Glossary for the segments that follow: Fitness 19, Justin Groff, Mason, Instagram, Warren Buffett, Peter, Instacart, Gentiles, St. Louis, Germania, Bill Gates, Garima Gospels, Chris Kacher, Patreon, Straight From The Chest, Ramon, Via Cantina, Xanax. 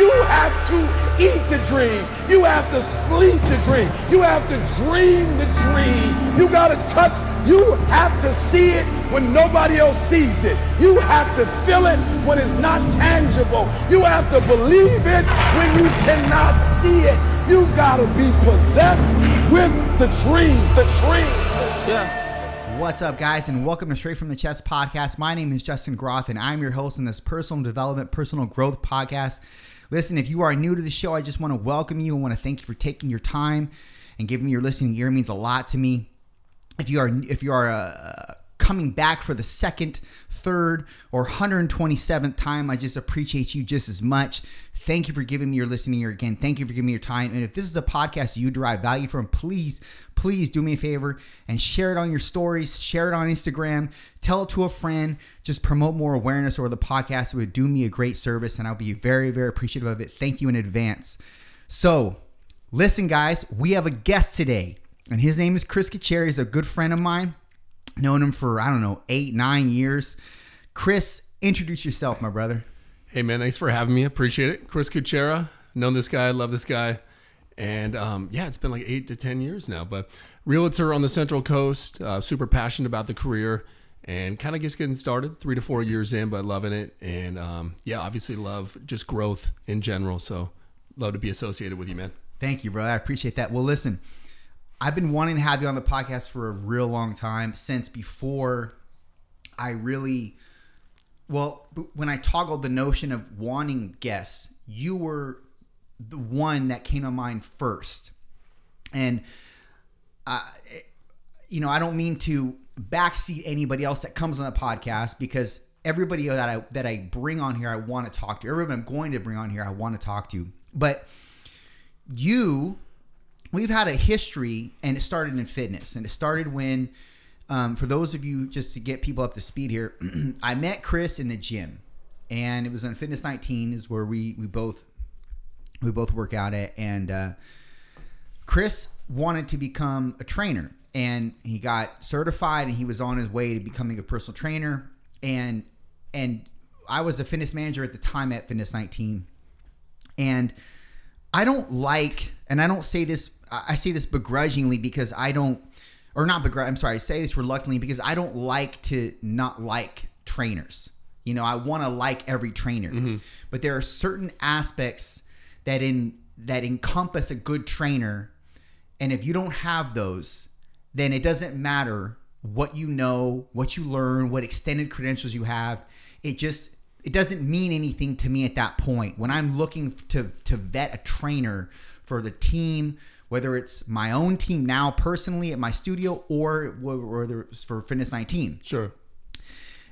You have to eat the dream. You have to sleep the dream. You have to dream the dream. You gotta touch. You have to see it when nobody else sees it. You have to feel it when it's not tangible. You have to believe it when you cannot see it. You gotta be possessed with the dream. The dream. Yeah. What's up, guys, and welcome to Straight From The Chest podcast. My name is Justin Groff, and I'm your host in this personal development, personal growth podcast. Listen, if you are new to the show, I just want to welcome you. I want to thank you for taking your time and giving me your listening ear. It means a lot to me. If you are coming back for the second, third, or 127th time, I just appreciate you just as much. Thank you for giving me your listening ear again. Thank you for giving me your time. And if this is a podcast you derive value from, please do me a favor and share it on your stories, share it on Instagram, tell it to a friend, just promote more awareness over the podcast. It would do me a great service, and I'll be very, very appreciative of it. Thank you in advance. So listen, guys, we have a guest today, and his name is Chris Kacher. He's a good friend of mine. Known him for, 8-9 years. Chris, introduce yourself, my brother. Hey, man, thanks for having me. Appreciate it. Chris Kacher. Known this guy. Love this guy. And it's been like 8 to 10 years now, but realtor on the Central Coast, super passionate about the career and kind of just getting started 3 to 4 years in, but loving it. And obviously love just growth in general. So love to be associated with you, man. Thank you, bro. I appreciate that. Well, listen, I've been wanting to have you on the podcast for a real long time, since before I really, when I toggled the notion of wanting guests, you were the one that came to mind first. And, I don't mean to backseat anybody else that comes on the podcast, because everybody that I bring on here, I want to talk to. Everyone I'm going to bring on here, I want to talk to. But we've had a history, and it started in fitness. And it started when, for those of you, just to get people up to speed here, I met Chris in the gym, and it was on Fitness 19 is where we both work out at. And Chris wanted to become a trainer, and he got certified, and he was on his way to becoming a personal trainer. And I was a fitness manager at the time at Fitness 19, and I don't like, and I don't say this, I say this begrudgingly because I don't, or not begrudgingly, I'm sorry, I say this reluctantly because I don't like to not like trainers. I want to like every trainer, mm-hmm. but there are certain aspects that encompass a good trainer. And if you don't have those, then it doesn't matter what you know, what you learn, what extended credentials you have. It doesn't mean anything to me at that point. When I'm looking to vet a trainer for the team, whether it's my own team now personally at my studio or whether it's for Fitness 19. Sure.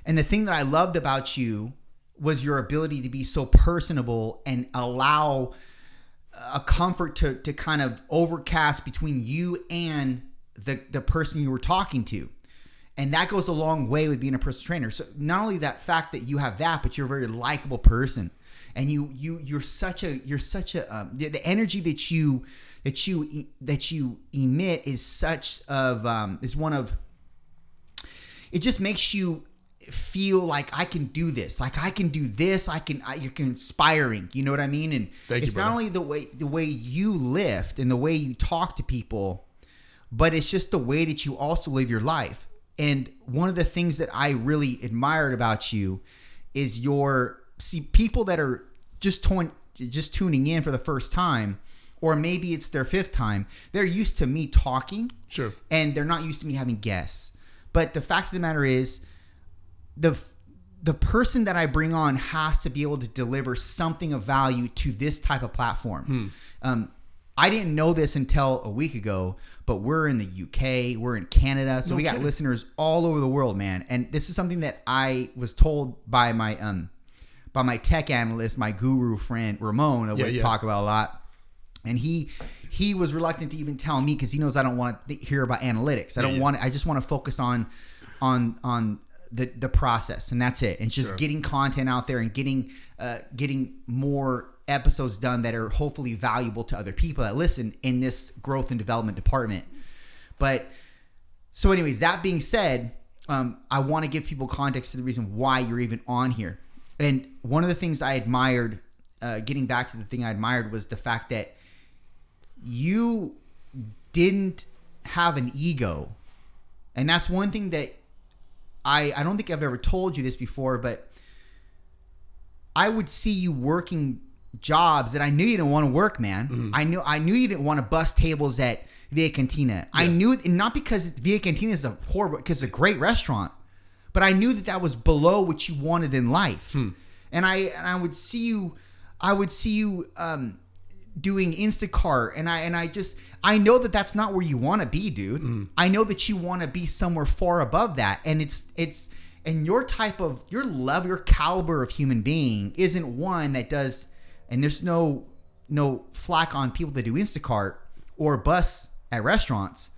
And the thing that I loved about you was your ability to be so personable and allow a comfort to kind of overcast between you and the person you were talking to. And that goes a long way with being a personal trainer. So not only that fact that you have that, but you're a very likable person, and you're such a the energy that you emit is such of is one of. It just makes you feel like I can do this, you're inspiring. You know what I mean? And thank it's you, not brother. Only the way you lift and the way you talk to people, but it's just the way that you also live your life. And one of the things that I really admired about you is people that are just tuning in for the first time, or maybe it's their fifth time, they're used to me talking, sure, and they're not used to me having guests. But the fact of the matter is, the person that I bring on has to be able to deliver something of value to this type of platform. I didn't know this until a week ago, but we're in the UK, we're in Canada, so we got listeners all over the world, man. And this is something that I was told by my tech analyst, my guru friend Ramon, that we talk about a lot. And he was reluctant to even tell me because he knows I don't want to hear about analytics. I just want to focus on the process, and that's it. And just getting content out there and getting more episodes done that are hopefully valuable to other people that listen in this growth and development department. But so anyways, that being said, I want to give people context to the reason why you're even on here. And one of the things I admired getting back to the thing I admired was the fact that you didn't have an ego. And that's one thing that I don't think I've ever told you this before, but I would see you working jobs that I knew you didn't want to work, man. Mm-hmm. I knew you didn't want to bust tables at Via Cantina. Yeah. I knew it, and not because Via Cantina is a horrible, because it's a great restaurant, but I knew that was below what you wanted in life. Hmm. And I would see you doing Instacart, and I know that's not where you want to be, dude. Mm. I know that you want to be somewhere far above that, and it's and your level, your caliber of human being isn't one that does. And there's no flack on people that do Instacart or bus at restaurants,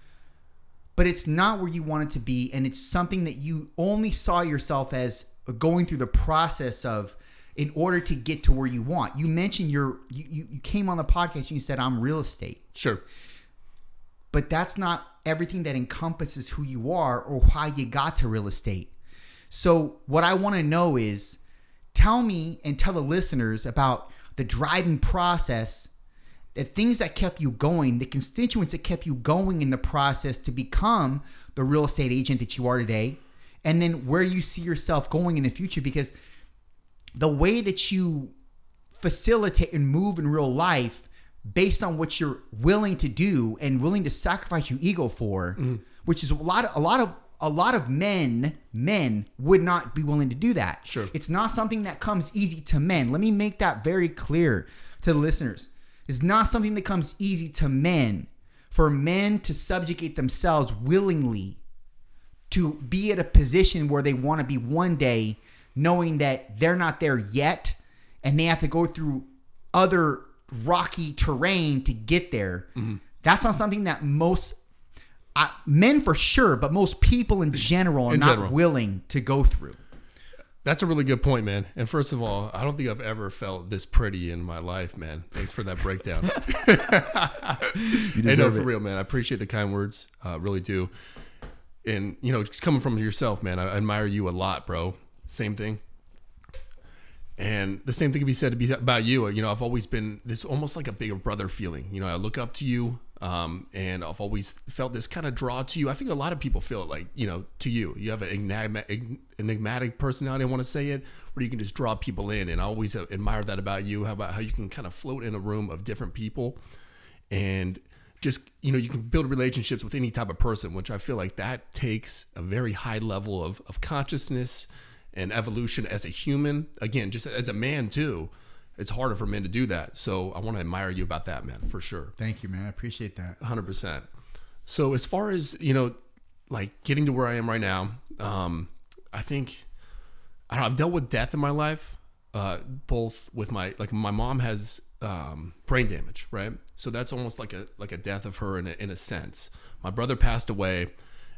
but it's not where you want it to be, and it's something that you only saw yourself as going through the process of in order to get to where you want. You mentioned you came on the podcast and you said, I'm real estate. Sure. But that's not everything that encompasses who you are or how you got to real estate. So what I want to know is, tell me and tell the listeners about the driving process, the things that kept you going, the constituents that kept you going in the process to become the real estate agent that you are today. And then where you see yourself going in the future, because the way that you facilitate and move in real life based on what you're willing to do and willing to sacrifice your ego for, mm. which is a lot of men would not be willing to do that. Sure. It's not something that comes easy to men. Let me make that very clear to the listeners. It's not something that comes easy to men, for men to subjugate themselves willingly to be at a position where they want to be one day, knowing that they're not there yet and they have to go through other rocky terrain to get there. Mm-hmm. That's not something that most men for sure, but most people in general are not willing to go through. That's a really good point, man. And first of all, I don't think I've ever felt this pretty in my life, man. Thanks for that breakdown. You deserve it. For real, man. I appreciate the kind words. Really do. And, you know, just coming from yourself, man, I admire you a lot, bro. Same thing. And the same thing can be said about you. You know, I've always been this almost like a bigger brother feeling. You know, I look up to you, and I've always felt this kind of draw to you. I think a lot of people feel it, like, you know, to you. You have an enigmatic personality, I want to say it, where you can just draw people in. And I always admire that about you, how you can kind of float in a room of different people. And just, you know, you can build relationships with any type of person, which I feel like that takes a very high level of consciousness and evolution as a human. Again, just as a man too, it's harder for men to do that. So I want to admire you about that, man, for sure. Thank you, man. I appreciate that. 100%. So as far as, you know, like getting to where I am right now, I think, I don't know, I've dealt with death in my life, both with my mom has brain damage, right? So that's almost like a death of her in a sense. My brother passed away.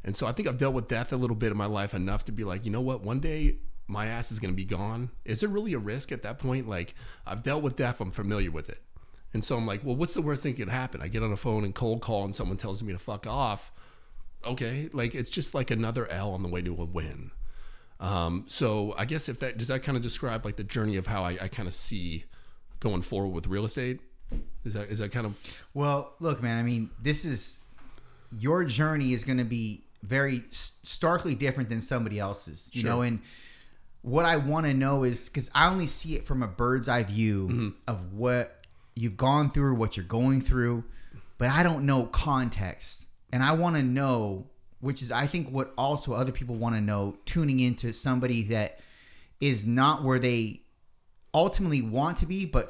And so I think I've dealt with death a little bit in my life enough to be like, you know what, one day my ass is going to be gone. Is there really a risk at that point? Like, I've dealt with death. I'm familiar with it. And so I'm like, well, what's the worst thing that can happen? I get on a phone and cold call and someone tells me to fuck off. Okay. Like, it's just like another L on the way to a win. So I guess does that kind of describe like the journey of how I kind of see going forward with real estate? Is that kind of... Well, look, man, I mean, your journey is going to be very starkly different than somebody else's, you sure. know? And what I want to know is, because I only see it from a bird's eye view mm-hmm. of what you've gone through, what you're going through, but I don't know context. And I want to know, which is, I think, what also other people want to know, tuning into somebody that is not where they ultimately want to be, but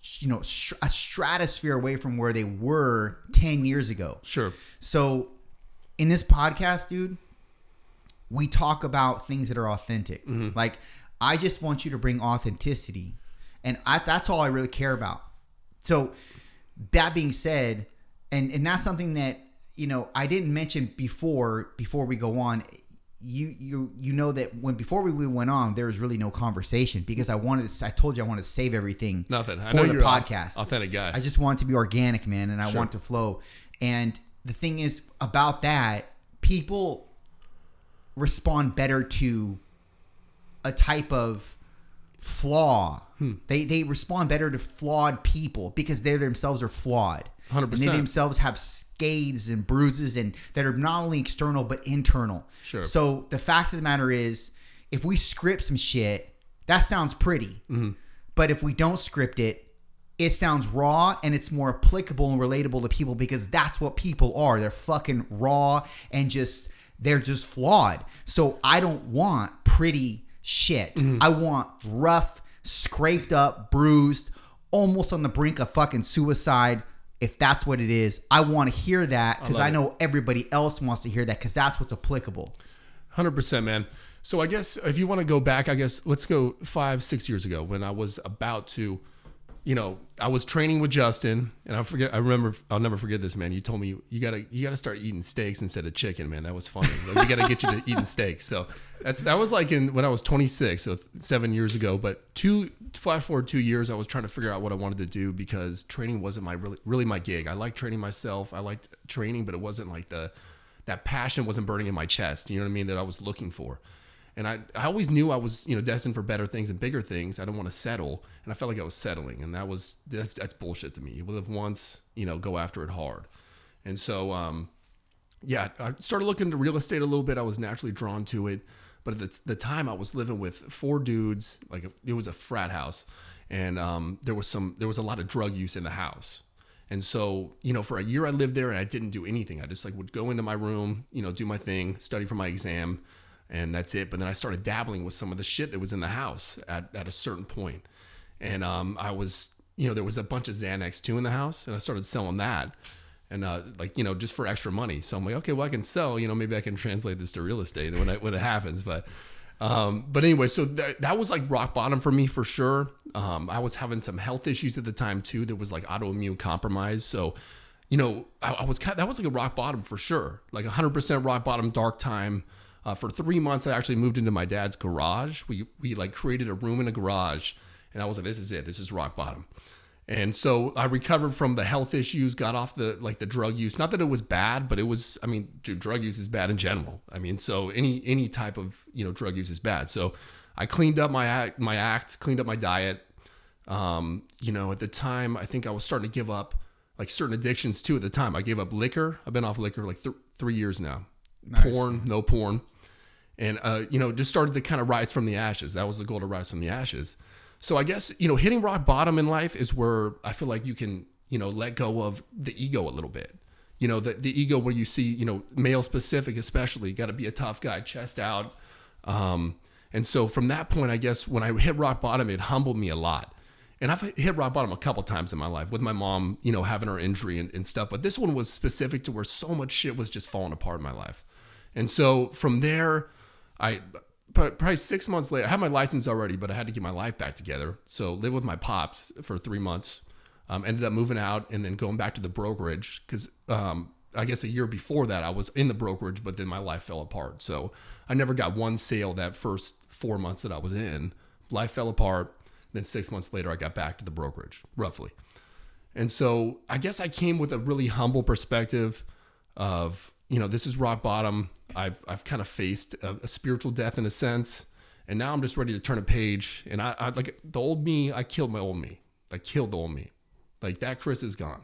a stratosphere away from where they were 10 years ago. Sure. So in this podcast, dude, we talk about things that are authentic. Mm-hmm. Like, I just want you to bring authenticity, and that's all I really care about. So that being said, and that's something that, you know, I didn't mention before we go on. You know that before we went on, there was really no conversation because I told you I wanted to save everything. Nothing. For I know the you're podcast. Authentic guy. I just want it to be organic, man, and I sure. want it to flow. And the thing is about that, people respond better to a type of flaw. They respond better to flawed people because they themselves are flawed. 100%. And they themselves have scathes and bruises and that are not only external but internal. Sure. So the fact of the matter is, if we script some shit, that sounds pretty. Mm-hmm. But if we don't script it, it sounds raw and it's more applicable and relatable to people because that's what people are. They're fucking raw and just, they're just flawed. So I don't want pretty shit. Mm-hmm. I want rough, scraped up, bruised, almost on the brink of fucking suicide. If that's what it is, I want to hear that because I know everybody else wants to hear that because that's what's applicable. 100%, man. So I guess if you want to go back, I guess let's go 5-6 years ago when I was about to, you know, I was training with Justin, and I'll never forget this, man. You told me you gotta start eating steaks instead of chicken, man. That was funny. Like, we gotta get you to eating steaks. So that was like when I was 26, so 7 years ago. But flash forward 2 years, I was trying to figure out what I wanted to do because training wasn't my really my gig. I liked training myself. I liked training, but it wasn't like that passion wasn't burning in my chest. You know what I mean? That I was looking for. And I always knew I was, you know, destined for better things and bigger things. I don't want to settle. And I felt like I was settling. And that's bullshit to me. You live once, you know, go after it hard. And so, I started looking into real estate a little bit. I was naturally drawn to it. But at the time I was living with 4 dudes, like it was a frat house. And there was a lot of drug use in the house. And so, you know, for a year I lived there and I didn't do anything. I just like would go into my room, you know, do my thing, study for my exam. And that's it. But then I started dabbling with some of the shit that was in the house at a certain point. And there was a bunch of Xanax too in the house, and I started selling that, and just for extra money. So I'm like, okay, well I can sell, you know, maybe I can translate this to real estate when it happens. But anyway, so that was like rock bottom for me for sure. I was having some health issues at the time too. There was like autoimmune compromise. So, you know, that was like a rock bottom for sure. Like 100% rock bottom, dark time. For 3 months, I actually moved into my dad's garage. We like created a room in a garage, and I was like, this is it. This is rock bottom. And so I recovered from the health issues, got off the drug use. Not that it was bad, but it was, I mean, dude, drug use is bad in general. I mean, so any type of, you know, drug use is bad. So I cleaned up my act, cleaned up my diet. At the time, I think I was starting to give up like certain addictions too at the time. I gave up liquor. I've been off liquor like 3 years now. Nice. Porn, no porn. And, just started to kind of rise from the ashes. That was the goal, to rise from the ashes. So I guess, you know, hitting rock bottom in life is where I feel like you can, you know, let go of the ego a little bit. You know, the ego where you see, you know, male specific, especially got to be a tough guy, chest out. And so from that point, I guess when I hit rock bottom, it humbled me a lot. And I've hit rock bottom a couple times in my life with my mom, you know, having her injury and stuff. But this one was specific to where so much shit was just falling apart in my life. And so from there, I probably 6 months later, I had my license already, but I had to get my life back together. So live with my pops for 3 months, ended up moving out and then going back to the brokerage. Cause I guess a year before that I was in the brokerage, but then my life fell apart. So I never got one sale that first 4 months that I was in. Life fell apart. Then 6 months later, I got back to the brokerage roughly. And so I guess I came with a really humble perspective of, you know, this is rock bottom. I've kind of faced a spiritual death in a sense, and now I'm just ready to turn a page. And I like the old me. I killed my old me. I killed the old me. Like that Chris is gone.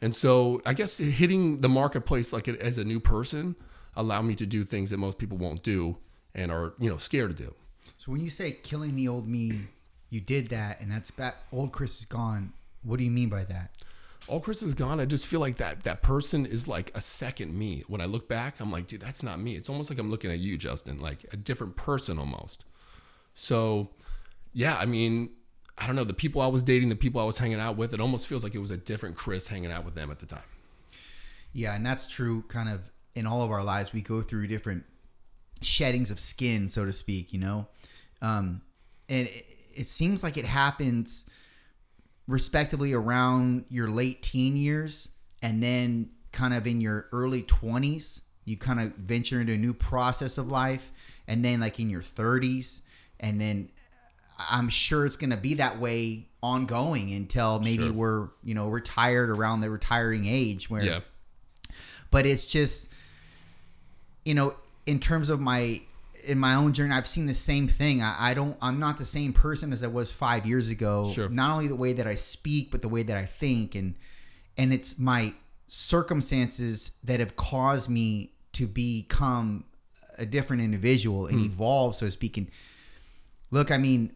And so I guess hitting the marketplace like as a new person allowed me to do things that most people won't do and are, you know, scared to do. So when you say killing the old me, you did that, and that's bad. Old Chris is gone. What do you mean by that? All Chris is gone. I just feel like that person is like a second me. When I look back, I'm like, dude, that's not me. It's almost like I'm looking at you, Justin, like a different person almost. So yeah, I mean, I don't know, the people I was dating, the people I was hanging out with, it almost feels like it was a different Chris hanging out with them at the time. Yeah. And that's true kind of in all of our lives. We go through different sheddings of skin, so to speak, you know? And it seems like it happens respectively around your late teen years, and then kind of in your early 20s you kind of venture into a new process of life, and then like in your 30s, and then I'm sure it's going to be that way ongoing until maybe we're, you know, retired, around the retiring age where but it's just, you know, in terms of my in my own journey, I've seen the same thing. I'm not the same person as I was 5 years ago. Sure. Not only the way that I speak, but the way that I think. And it's my circumstances that have caused me to become a different individual and evolve, so to speak. And look, I mean,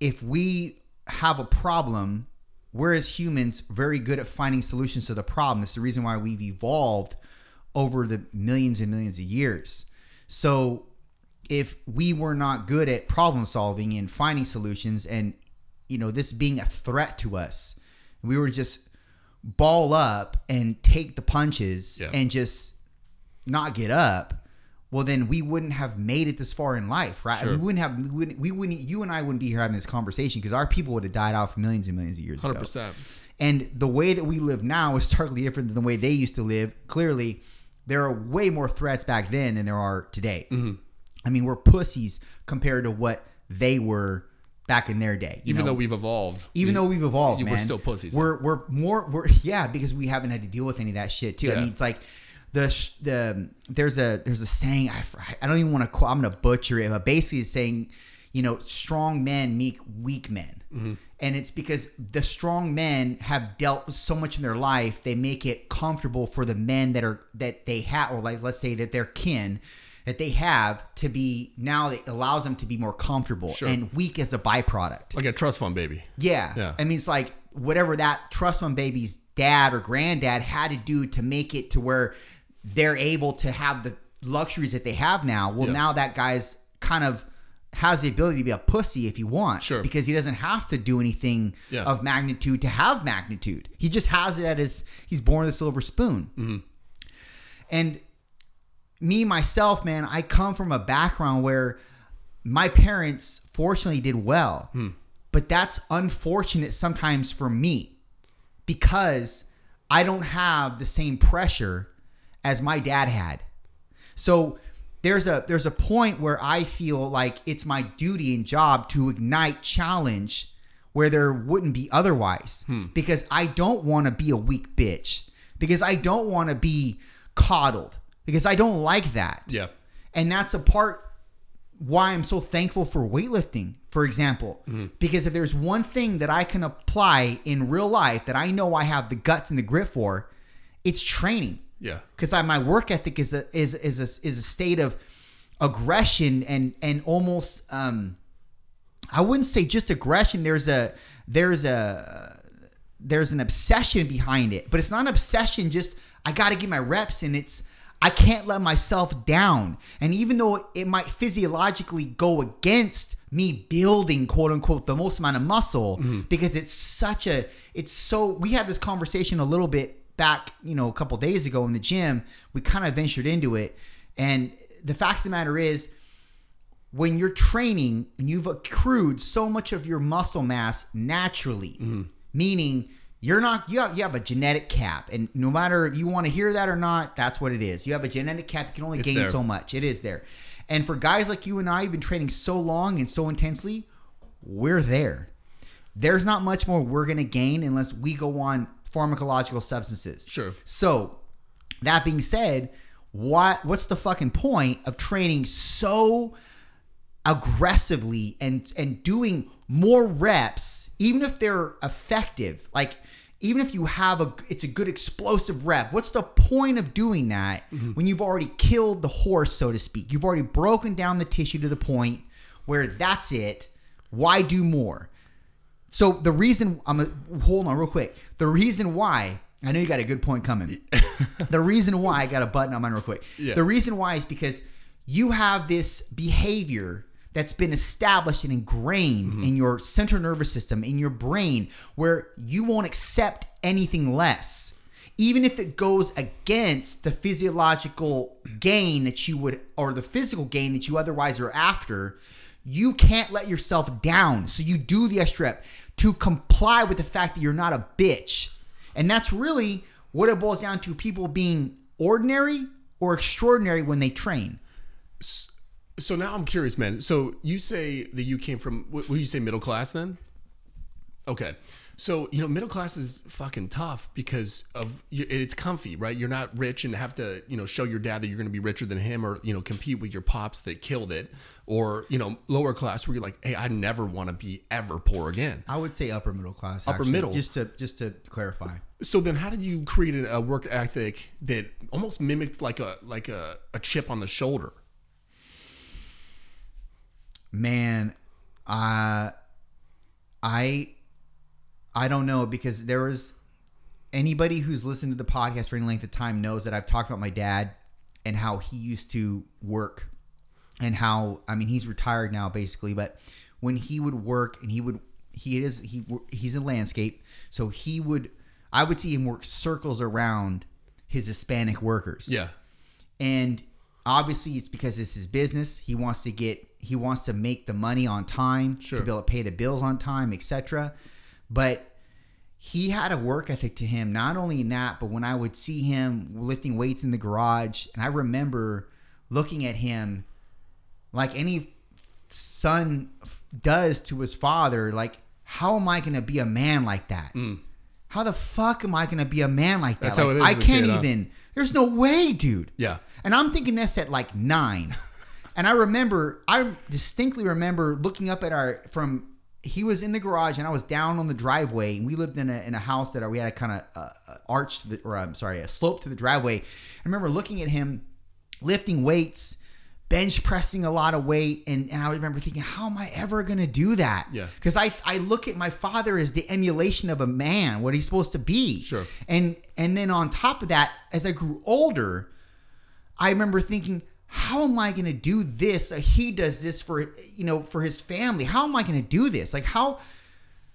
if we have a problem, we're as humans very good at finding solutions to the problem. It's the reason why we've evolved over the millions and millions of years. So if we were not good at problem solving and finding solutions, and you know, this being a threat to us, we were just ball up and take the punches and just not get up, well, then we wouldn't have made it this far in life, right? Sure. We wouldn't, you and I wouldn't be here having this conversation, because our people would have died off millions and millions of years 100%. Ago. And the way that we live now is totally different than the way they used to live. Clearly, there are way more threats back then than there are today. Mm-hmm. I mean, we're pussies compared to what they were back in their day. Even though we've evolved. Even though we've evolved, man. We're still pussies. We're more, because we haven't had to deal with any of that shit too. Yeah. I mean, it's like there's a saying, I don't even want to quote, I'm going to butcher it, but basically it's saying, you know, strong men meet weak men. Mm-hmm. And it's because the strong men have dealt with so much in their life, they make it comfortable for the men that they have, or like, let's say that their kin, that they have to be, now it allows them to be more comfortable and weak as a byproduct. Like a trust fund baby. Yeah. I mean, it's like whatever that trust fund baby's dad or granddad had to do to make it to where they're able to have the luxuries that they have now. Well, now that guy's kind of has the ability to be a pussy if he wants, because he doesn't have to do anything of magnitude to have magnitude. He just has it he's born with a silver spoon. Mm-hmm. And me, myself, man, I come from a background where my parents fortunately did well, but that's unfortunate sometimes for me, because I don't have the same pressure as my dad had. So there's a point where I feel like it's my duty and job to ignite challenge where there wouldn't be otherwise, because I don't want to be a weak bitch, because I don't want to be coddled, because I don't like that. Yeah. And that's a part why I'm so thankful for weightlifting, for example, because if there's one thing that I can apply in real life that I know I have the guts and the grit for, it's training. Yeah, because my work ethic is a state of aggression and almost I wouldn't say just aggression. There's an obsession behind it, but it's not an obsession. Just I got to get my reps, and it's I can't let myself down. And even though it might physiologically go against me building, quote unquote, the most amount of muscle, because we had this conversation a little bit back, a couple days ago in the gym. We kind of ventured into it. And the fact of the matter is, when you're training and you've accrued so much of your muscle mass naturally, meaning you have a genetic cap, and no matter if you want to hear that or not, that's what it is. You have a genetic cap. You can only gain so much. It is there. And for guys like you and I, you've been training so long and so intensely, we're there. There's not much more we're going to gain unless we go on pharmacological substances. Sure. So that being said, what's the fucking point of training so aggressively and doing more reps, even if they're effective? Like, even if you have it's a good explosive rep, what's the point of doing that when you've already killed the horse, so to speak? You've already broken down the tissue to the point where that's it. Why do more? So the reason hold on real quick. The reason why, I know you got a good point coming. The reason why, I got a button on mine real quick. Yeah. The reason why is because you have this behavior that's been established and ingrained in your central nervous system, in your brain, where you won't accept anything less, even if it goes against the physiological gain that you would, or the physical gain that you otherwise are after. You can't let yourself down. So you do the extra rep to comply with the fact that you're not a bitch. And that's really what it boils down to, people being ordinary or extraordinary when they train. So now I'm curious, man. So you say that you came from, would you say middle class then? Okay. So, you know, middle class is fucking tough because of it's comfy, right? You're not rich and have to, you know, show your dad that you're going to be richer than him or, you know, compete with your pops that killed it. Or, you know, lower class where you're like, hey, I never want to be ever poor again. I would say upper middle class. Upper middle. Just to clarify. So then how did you create a work ethic that almost mimicked like a chip on the shoulder? Man, I don't know, because there was anybody who's listened to the podcast for any length of time knows that I've talked about my dad and how he used to work and how, I mean, he's retired now basically, but when he would work and he's in landscape. So I would see him work circles around his Hispanic workers. Yeah. And obviously it's because it's his business. He wants to make the money on time, sure, to be able to pay the bills on time, etc. But he had a work ethic to him, not only in that, but when I would see him lifting weights in the garage, and I remember looking at him like any son does to his father, like, how am I going to be a man like that? Mm. How the fuck am I going to be a man like that? That's like, how it is I can't even, huh? There's no way, dude. Yeah. And I'm thinking this at like 9. And I distinctly remember looking up at he was in the garage and I was down on the driveway, and we lived in a house that we had a kind of a slope to the driveway. I remember looking at him lifting weights, bench pressing a lot of weight. And I remember thinking, how am I ever going to do that? Yeah. Cause I look at my father as the emulation of a man, what he's supposed to be. Sure. And then on top of that, as I grew older, I remember thinking, how am I going to do this? He does this for his family. How am I going to do this? Like, how?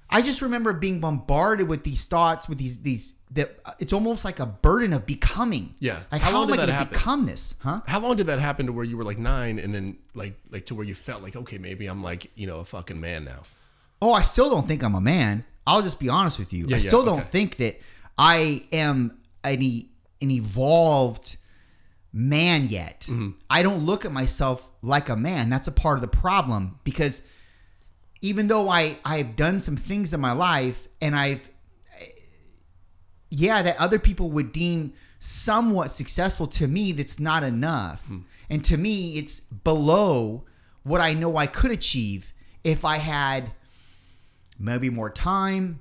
I just remember being bombarded with these thoughts, with these that it's almost like a burden of becoming. Yeah. Like, how am I going to become this? Huh? How long did that happen to where you were like 9 and then like to where you felt like, okay, maybe I'm like, you know, a fucking man now? Oh, I still don't think I'm a man. I'll just be honest with you. Yeah, I still don't think that I am an evolved man yet. Mm-hmm. I don't look at myself like a man. That's a part of the problem, because even though I've done some things in my life and that other people would deem somewhat successful, to me, that's not enough. Mm-hmm. And to me, it's below what I know I could achieve if I had maybe more time,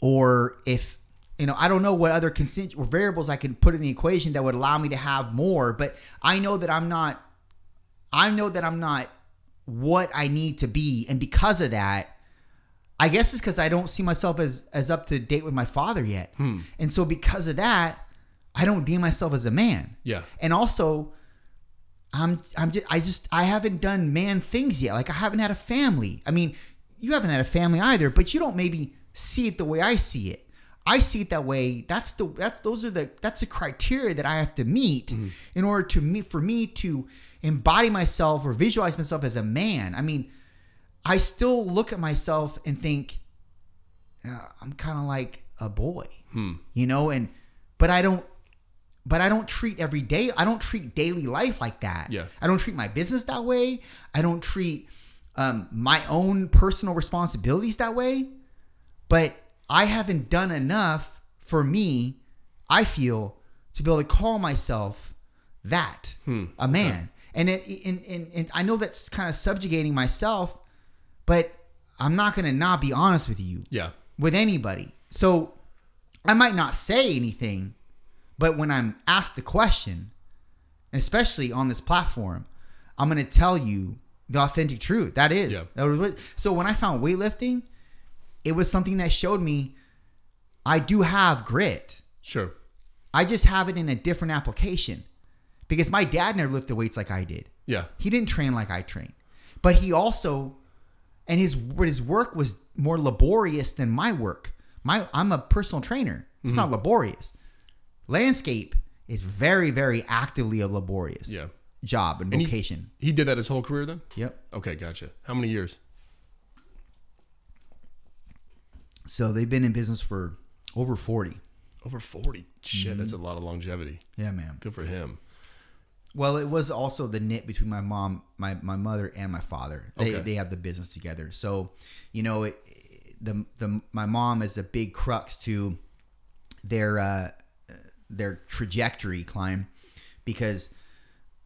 or if, you know, I don't know what other constituent variables I can put in the equation that would allow me to have more, but I know that I'm not what I need to be. And because of that, I guess it's because I don't see myself as up to date with my father yet. Hmm. And so because of that, I don't deem myself as a man. Yeah. And also I haven't done man things yet. Like, I haven't had a family. I mean, you haven't had a family either, but you don't maybe see it the way I see it. I see it that way. That's the criteria that I have to meet, mm-hmm, in order for me to embody myself or visualize myself as a man. I mean, I still look at myself and think, I'm kind of like a boy, you know. But I don't treat every day. I don't treat daily life like that. Yeah. I don't treat my business that way. I don't treat my own personal responsibilities that way. But I haven't done enough for me, I feel, to be able to call myself that, a man. Okay. And I know that's kind of subjugating myself, but I'm not going to not be honest with you, with anybody. So I might not say anything, but when I'm asked the question, especially on this platform, I'm going to tell you the authentic truth. That is. Yeah. So when I found weightlifting, it was something that showed me I do have grit. Sure. I just have it in a different application, because my dad never lifted weights like I did. Yeah. He didn't train like I trained, but he also, and his work was more laborious than my work. I'm a personal trainer. It's not laborious. Landscape is very, very actively a laborious job and vocation. He did that his whole career then? Yep. Okay. Gotcha. How many years? So they've been in business for over 40. Over 40? Shit, mm-hmm, that's a lot of longevity. Yeah, man. Good for him. Well, it was also the knit between my mom, my mother, and my father. They have the business together. So, you know, my mom is a big crux to their trajectory climb, because,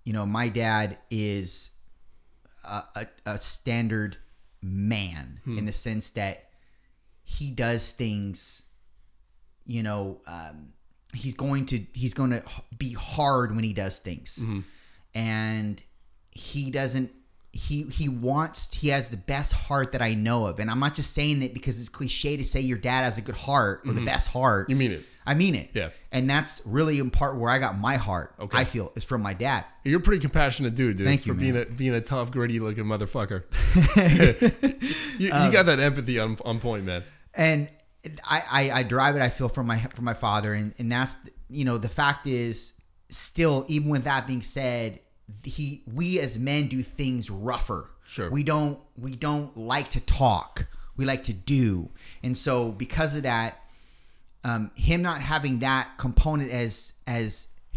you know, my dad is a standard man in the sense that he does things, you know, he's going to be hard when he does things, and he has the best heart that I know of. And I'm not just saying that because it's cliche to say your dad has a good heart or the best heart. You mean it. I mean it. Yeah. And that's really in part where I got my heart. Okay. I feel it's from my dad. You're a pretty compassionate dude, dude. Thank you, man. Being a tough, gritty looking motherfucker. you got that empathy on point, man. And I derive it, I feel, from my father. And that's, you know, the fact is still, even with that being said, we as men do things rougher. Sure. We don't like to talk. We like to do. And so because of that, him not having that component as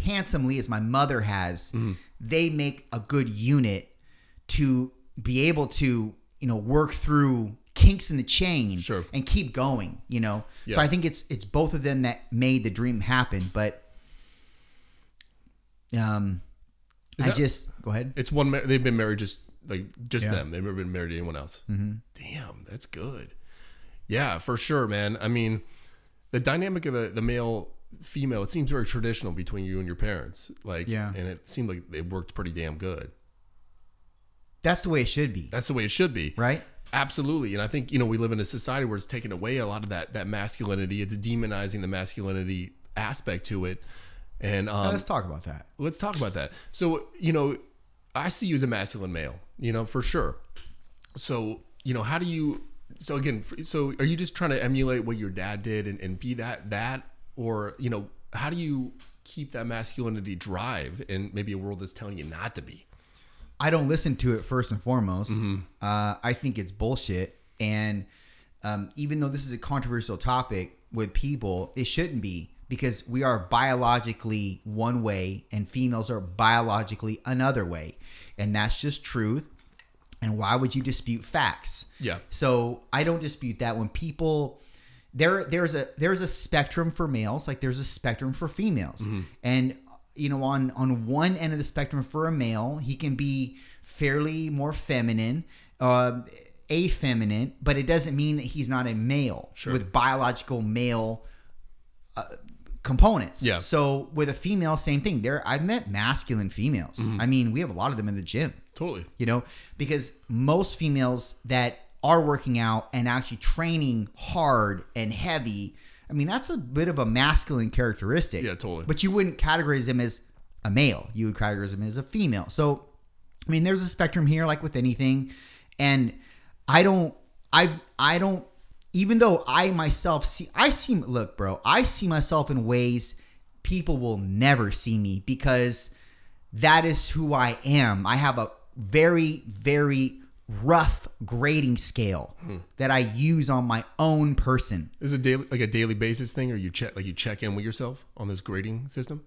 handsomely as my mother has, they make a good unit to be able to, you know, work through kinks in the chain and keep going, you know? Yeah. So I think it's both of them that made the dream happen, but, go ahead. It's one. They've been married just them. They've never been married to anyone else. Mm-hmm. Damn, that's good. Yeah, for sure, man. I mean, the dynamic of the male female, it seems very traditional between you and your parents. And it seemed like it worked pretty damn good. That's the way it should be. Right? Absolutely. And I think, you know, we live in a society where it's taken away a lot of that masculinity. It's demonizing the masculinity aspect to it. And let's talk about that. So, you know, I see you as a masculine male, you know, for sure. So, you know, so are you just trying to emulate what your dad did and be that, or, you know, how do you keep that masculinity drive in maybe a world that's telling you not to be? I don't listen to it, first and foremost. I think it's bullshit. And even though this is a controversial topic with people, it shouldn't be. Because we are biologically one way and females are biologically another way. And that's just truth. And why would you dispute facts? Yeah. So I don't dispute that. When people, there's a spectrum for males, like there's a spectrum for females. And, you know, on one end of the spectrum for a male, he can be fairly more feminine, effeminate, but it doesn't mean that he's not a male with biological male components. Yeah. So with a female, same thing. I've met masculine females. I mean, we have a lot of them in the gym. Totally. You know, because most females that are working out and actually training hard and heavy, I mean, that's a bit of a masculine characteristic. Yeah, totally. But you wouldn't categorize them as a male. You would categorize them as a female. So, I mean, there's a spectrum here, like with anything. And I don't. Even though I see myself in ways people will never see me, because that is who I am. I have a very, very rough grading scale that I use on my own person. Is it a daily basis thing, or you check in with yourself on this grading system?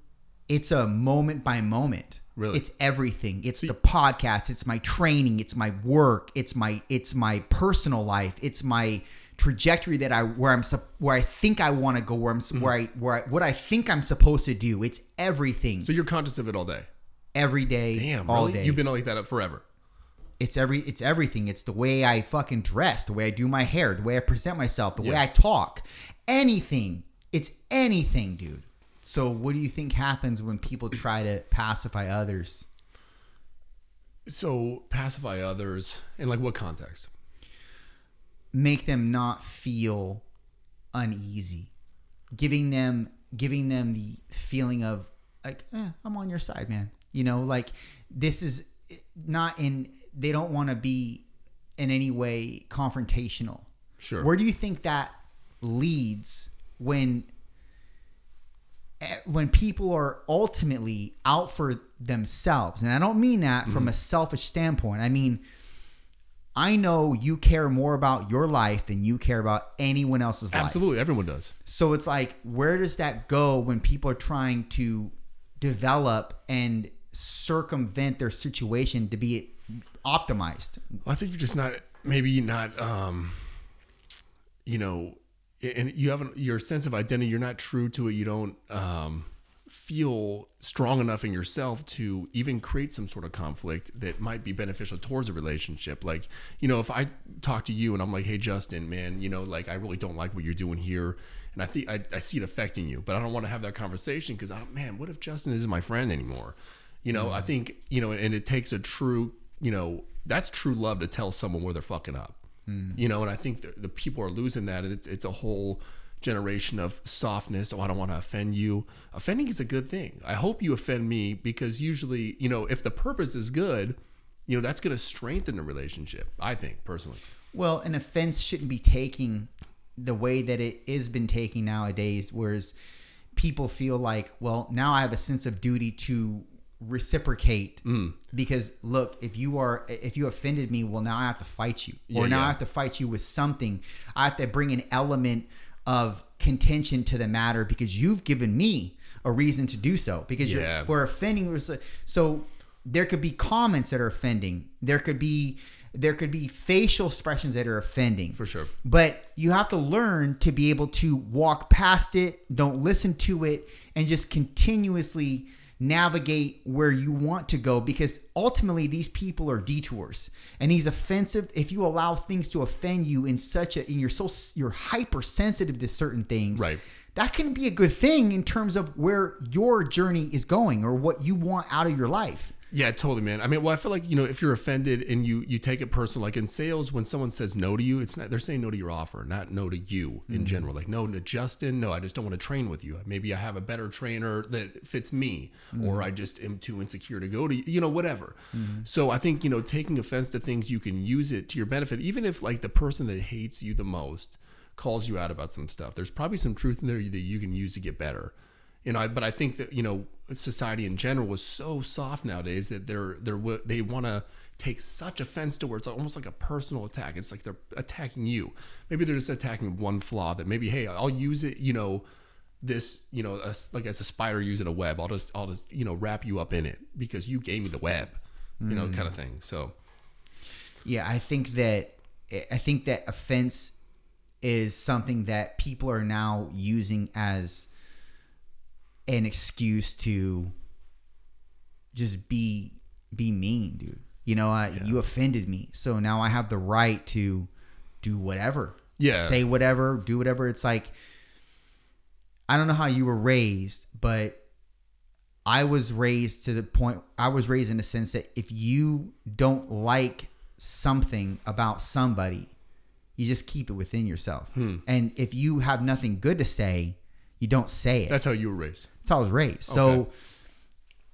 It's a moment by moment. Really? It's everything. It's the podcast. It's my training. It's my work. It's my personal life. It's my trajectory where I think I want to go, what I think I'm supposed to do. It's everything. So you're conscious of it all day, every day. Damn, all really? Day. You've been like that forever. It's everything. It's the way I fucking dress, the way I do my hair, the way I present myself, the way I talk, anything. It's anything, dude. So what do you think happens when people try to pacify others? So pacify others in like what context? Make them not feel uneasy, giving them the feeling of like, I'm on your side, man. You know, like this is not they don't want to be in any way confrontational. Sure. Where do you think that leads when people are ultimately out for themselves? And I don't mean that from a selfish standpoint. I mean, I know you care more about your life than you care about anyone else's life. Absolutely. Everyone does. So it's like, where does that go when people are trying to develop and circumvent their situation to be optimized? Well, I think you're just not, maybe not, you know, and you haven't, your sense of identity, you're not true to it. You don't feel strong enough in yourself to even create some sort of conflict that might be beneficial towards a relationship. Like, you know, if I talk to you and I'm like, hey, Justin, man, you know, like, I really don't like what you're doing here. And I think I see it affecting you, but I don't want to have that conversation because, man, what if Justin isn't my friend anymore? You know, I think, you know, and it takes a true, you know, that's true love to tell someone where they're fucking up. You know, and I think the people are losing that. And it's a whole generation of softness. Oh, I don't want to offend you. Offending is a good thing. I hope you offend me, because usually, you know, if the purpose is good, you know, that's going to strengthen the relationship, I think, personally. Well, an offense shouldn't be taking the way that it is been taking nowadays, whereas people feel like, well, now I have a sense of duty to reciprocate, because look, if you offended me, well, now I have to fight you, or now I have to fight you with something. I have to bring an element of contention to the matter because you've given me a reason to do so, because we're offending. So there could be comments that are offending. There could be facial expressions that are offending. For sure. But you have to learn to be able to walk past it, don't listen to it, and just continuously navigate where you want to go, because ultimately these people are detours, and these offensive, if you allow things to offend you in such a, and you're hypersensitive to certain things, right? That can be a good thing in terms of where your journey is going or what you want out of your life. Yeah, totally, man. I mean, well, I feel like, you know, if you're offended and you take it personal, like in sales, when someone says no to you, it's not, they're saying no to your offer, not no to you in general. Like, no to Justin, no, I just don't want to train with you. Maybe I have a better trainer that fits me, or I just am too insecure to go to you, you know, whatever. So I think, you know, taking offense to things, you can use it to your benefit. Even if like the person that hates you the most calls you out about some stuff, there's probably some truth in there that you can use to get better. You know, but I think that, you know, society in general is so soft nowadays that they want to take such offense to where it's almost like a personal attack. It's like they're attacking you. Maybe they're just attacking one flaw that maybe, hey, I'll use it, you know, this, you know, like as a spider using a web, I'll just, you know, wrap you up in it because you gave me the web, you know, kind of thing. So, yeah, I think that offense is something that people are now using as an excuse to just be mean, dude. You know, you offended me, so now I have the right to do whatever, say whatever, do whatever. It's like, I don't know how you were raised, but I was raised to the point, I was raised in the sense that if you don't like something about somebody, you just keep it within yourself. And if you have nothing good to say, you don't say it. That's how you were raised. That's how I was raised. So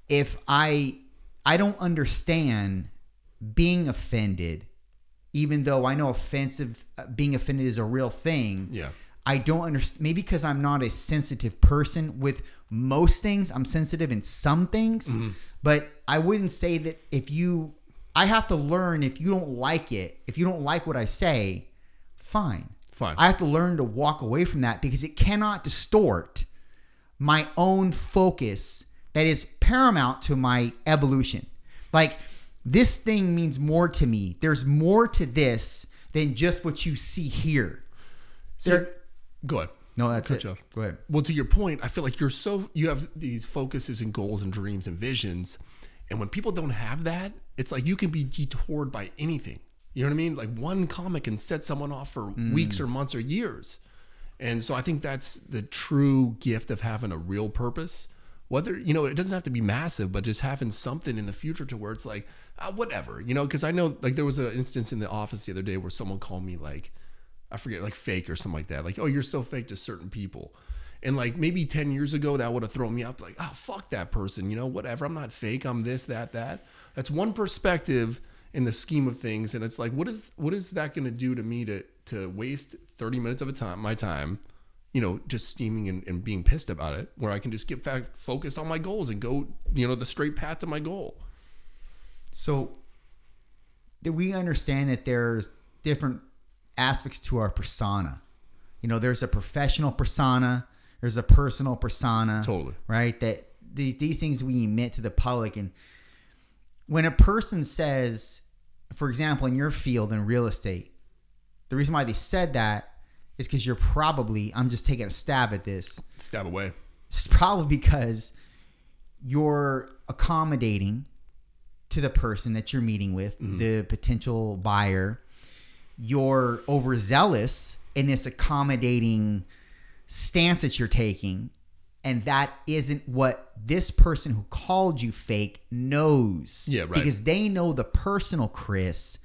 if I don't understand being offended, even though I know being offended is a real thing. Yeah. I don't understand. Maybe because I'm not a sensitive person with most things. I'm sensitive in some things, but I wouldn't say that I have to learn, if you don't like it, if you don't like what I say, fine. I have to learn to walk away from that, because it cannot distort my own focus that is paramount to my evolution. Like, this thing means more to me. There's more to this than just what you see here. Go ahead. No, that's it. Off. Go ahead. Well, to your point, I feel like you have these focuses and goals and dreams and visions. And when people don't have that, it's like you can be detoured by anything. You know what I mean? Like, one comment can set someone off for weeks or months or years. And so I think that's the true gift of having a real purpose. Whether, you know, it doesn't have to be massive, but just having something in the future to where it's like, whatever, you know, because I know, like, there was an instance in the office the other day where someone called me, like, I forget, like fake or something like that. Like, oh, you're so fake to certain people. And like maybe 10 years ago, that would have thrown me up, like, oh, fuck that person, you know, whatever. I'm not fake. I'm this, that. That's one perspective in the scheme of things. And it's like, what is that going to do to me to waste 30 minutes of my time, you know, just steaming and being pissed about it, where I can just get back, focus on my goals and go, you know, the straight path to my goal. So we understand that there's different aspects to our persona. You know, there's a professional persona, there's a personal persona. Totally. Right? That these things we emit to the public. And when a person says, for example, in your field in real estate, the reason why they said that is because you're probably, I'm just taking a stab at this. Stab away. It's probably because you're accommodating to the person that you're meeting with, mm-hmm. the potential buyer. You're overzealous in this accommodating stance that you're taking. And that isn't what this person who called you fake knows. Yeah, right. Because they know the personal Chris,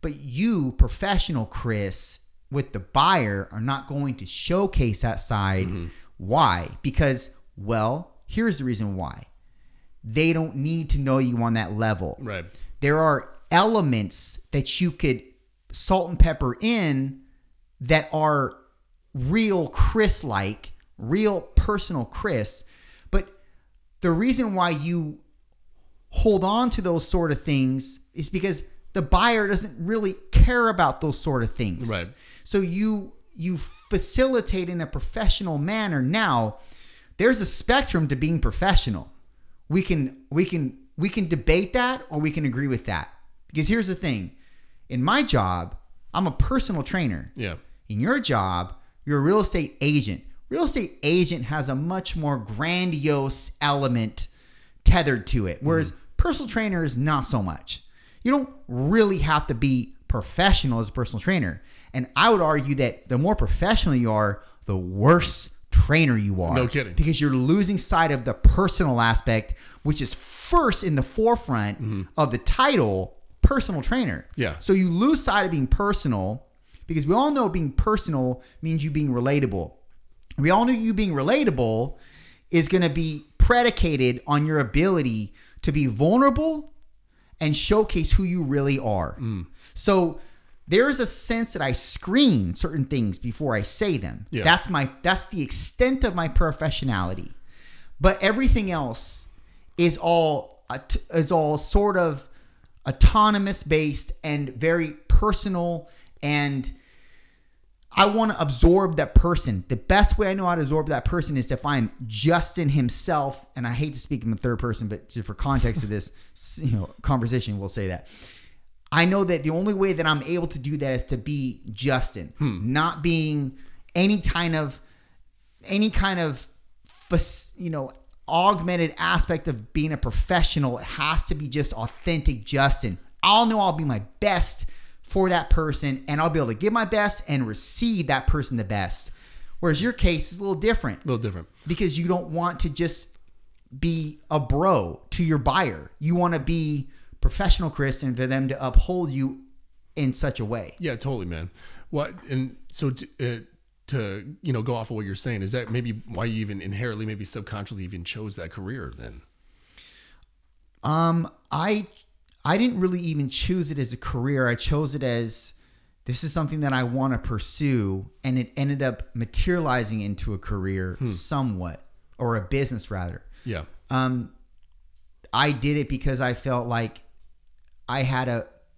but you, professional Chris, with the buyer are not going to showcase that side. Mm-hmm. Why? Because, well, here's the reason why. They don't need to know you on that level. Right. There are elements that you could salt and pepper in that are real Chris-like, real personal Chris. But the reason why you hold on to those sort of things is because the buyer doesn't really care about those sort of things. Right. So you facilitate in a professional manner. Now, there's a spectrum to being professional. We can debate that, or we can agree with that. Because here's the thing. In my job, I'm a personal trainer. Yeah. In your job, you're a real estate agent. Real estate agent has a much more grandiose element tethered to it, whereas personal trainer is not so much. You don't really have to be professional as a personal trainer. And I would argue that the more professional you are, the worse trainer you are. No kidding. Because you're losing sight of the personal aspect, which is first in the forefront mm-hmm. of the title, personal trainer. Yeah. So you lose sight of being personal, because we all know being personal means you being relatable. We all know you being relatable is going to be predicated on your ability to be vulnerable and showcase who you really are. Mm. So there is a sense that I screen certain things before I say them. Yeah. That's the extent of my professionality. But everything else is all sort of autonomous based and very personal, and I want to absorb that person. The best way I know how to absorb that person is to find Justin himself. And I hate to speak in the third person, but for context of this conversation, we'll say that. I know that the only way that I'm able to do that is to be Justin, not being any kind of augmented aspect of being a professional. It has to be just authentic Justin. I'll know I'll be my best for that person, and I'll be able to give my best and receive that person the best. Whereas your case is a little different. Because you don't want to just be a bro to your buyer. You want to be professional Chris, and for them to uphold you in such a way. Yeah, totally, man. What, and so to go off of what you're saying, is that maybe why you even inherently, maybe subconsciously, even chose that career then? I didn't really even choose it as a career. I chose it as, this is something that I want to pursue, and it ended up materializing into a career somewhat, or a business rather. Yeah. I did it because I felt like I had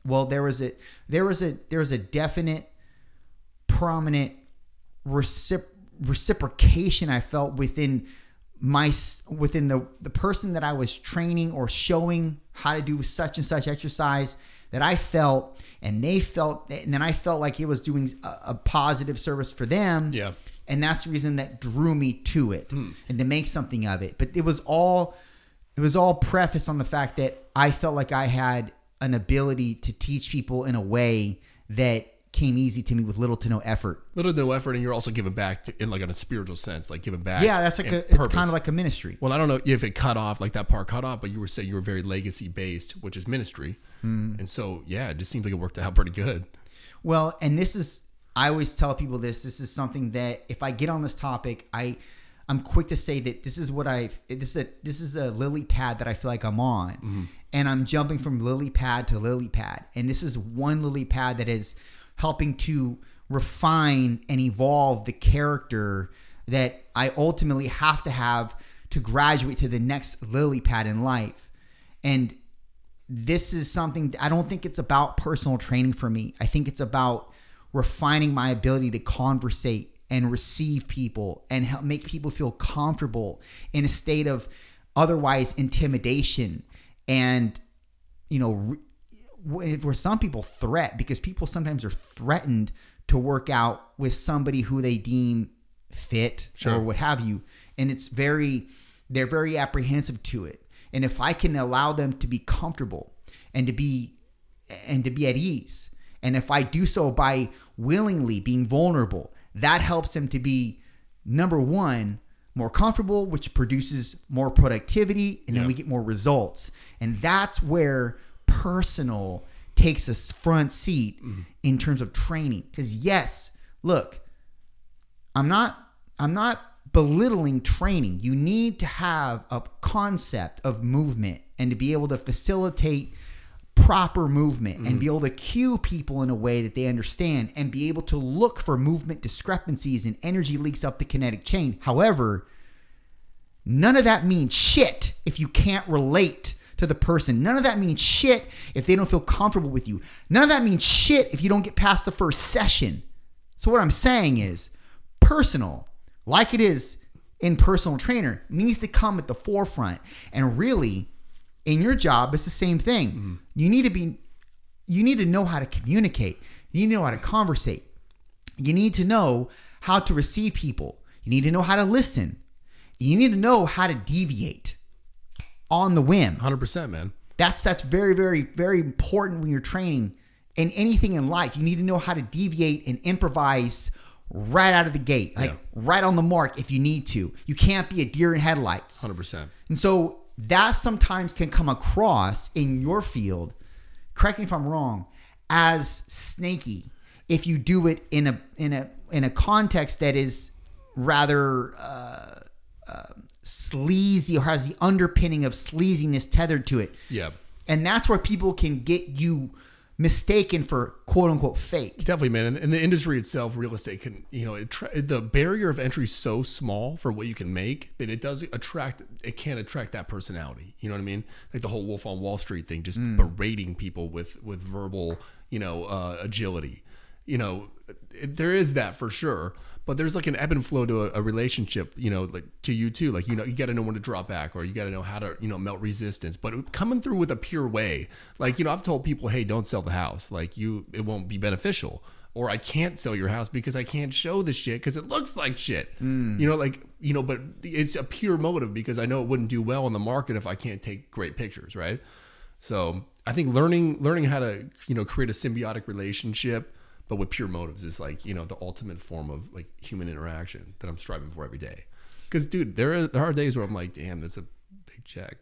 there was a definite, prominent reciprocation I felt within the person that I was training or showing how to do such and such exercise, that I felt, and they felt, and then I felt like it was doing a positive service for them. Yeah. And that's the reason that drew me to it and to make something of it. But it was all prefaced on the fact that I felt like I had an ability to teach people in a way that came easy to me with little to no effort. Little to no effort, and you're also giving back in a spiritual sense, like giving back. Yeah, that's like it's kind of like a ministry. Well, I don't know if it cut off, like that part cut off, but you were saying you were very legacy based, which is ministry. Mm. And so, yeah, it just seems like it worked out pretty good. Well, and I always tell people this is something that if I get on this topic, I'm quick to say that this is a lily pad that I feel like I'm on, and I'm jumping from lily pad to lily pad. And this is one lily pad that is helping to refine and evolve the character that I ultimately have to graduate to the next lily pad in life. And this is something, I don't think it's about personal training for me. I think it's about refining my ability to conversate and receive people and help make people feel comfortable in a state of otherwise intimidation and, for some people, threat, because people sometimes are threatened to work out with somebody who they deem fit or what have you. And it's they're very apprehensive to it. And if I can allow them to be comfortable and to be at ease, and if I do so by willingly being vulnerable, that helps them to be, number one, more comfortable, which produces more productivity, and then we get more results. And that's where personal takes a front seat in terms of training. Because yes, look, I'm not belittling training. You need to have a concept of movement and to be able to facilitate proper movement and be able to cue people in a way that they understand and be able to look for movement discrepancies and energy leaks up the kinetic chain. However, none of that means shit if you can't relate to the person. None of that means shit if they don't feel comfortable with you. None of that means shit if you don't get past the first session. So what I'm saying is personal, like it is in personal trainer, needs to come at the forefront. And really, in your job, it's the same thing. You need to know how to communicate. You need to know how to conversate. You need to know how to receive people. You need to know how to listen. You need to know how to deviate on the whim. 100%, man. That's very, very, very important when you're training in anything in life. You need to know how to deviate and improvise right out of the gate, like right on the mark if you need to. You can't be a deer in headlights. 100%. And so that sometimes can come across in your field, correct me if I'm wrong, as snaky if you do it in a context that is rather sleazy or has the underpinning of sleaziness tethered to it. Yeah. And that's where people can get you mistaken for quote unquote fake. Definitely, man. And in the industry itself, real estate can, the barrier of entry is so small for what you can make that it can attract that personality. You know what I mean? Like the whole Wolf on Wall Street thing, just berating people with verbal, agility. There is that for sure, but there's like an ebb and flow to a relationship, like to you too. Like, you got to know when to drop back, or you got to know how to, melt resistance, but coming through with a pure way. Like, I've told people, hey, don't sell the house. Like it won't be beneficial, or I can't sell your house because I can't show the shit because it looks like shit, but it's a pure motive because I know it wouldn't do well on the market if I can't take great pictures. Right. So I think learning how to, create a symbiotic relationship, but with pure motives is like, the ultimate form of like human interaction that I'm striving for every day. Cause dude, there are days where I'm like, damn, that's a big check.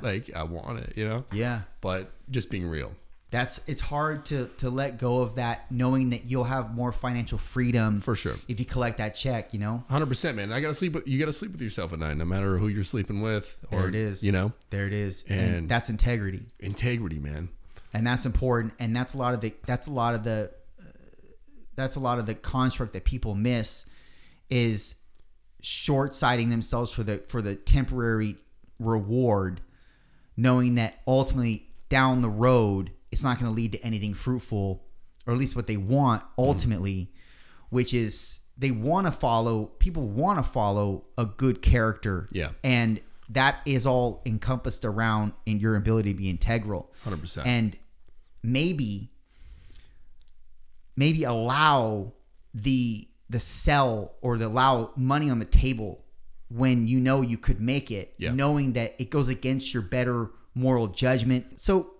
Like I want it, Yeah. But just being real. It's hard to let go of that, knowing that you'll have more financial freedom for sure if you collect that check, 100%, man. You gotta sleep with yourself at night, no matter who you're sleeping with. Or, there it is. There it is. And that's integrity. Integrity, man. And that's important. And that's a lot of the construct that people miss is short-sighting themselves for the temporary reward, knowing that ultimately down the road it's not going to lead to anything fruitful, or at least what they want ultimately, which is people want to follow a good character. Yeah. And that is all encompassed around in your ability to be integral. 100%. And maybe allow the sell or allow money on the table when you could make it, knowing that it goes against your better moral judgment. So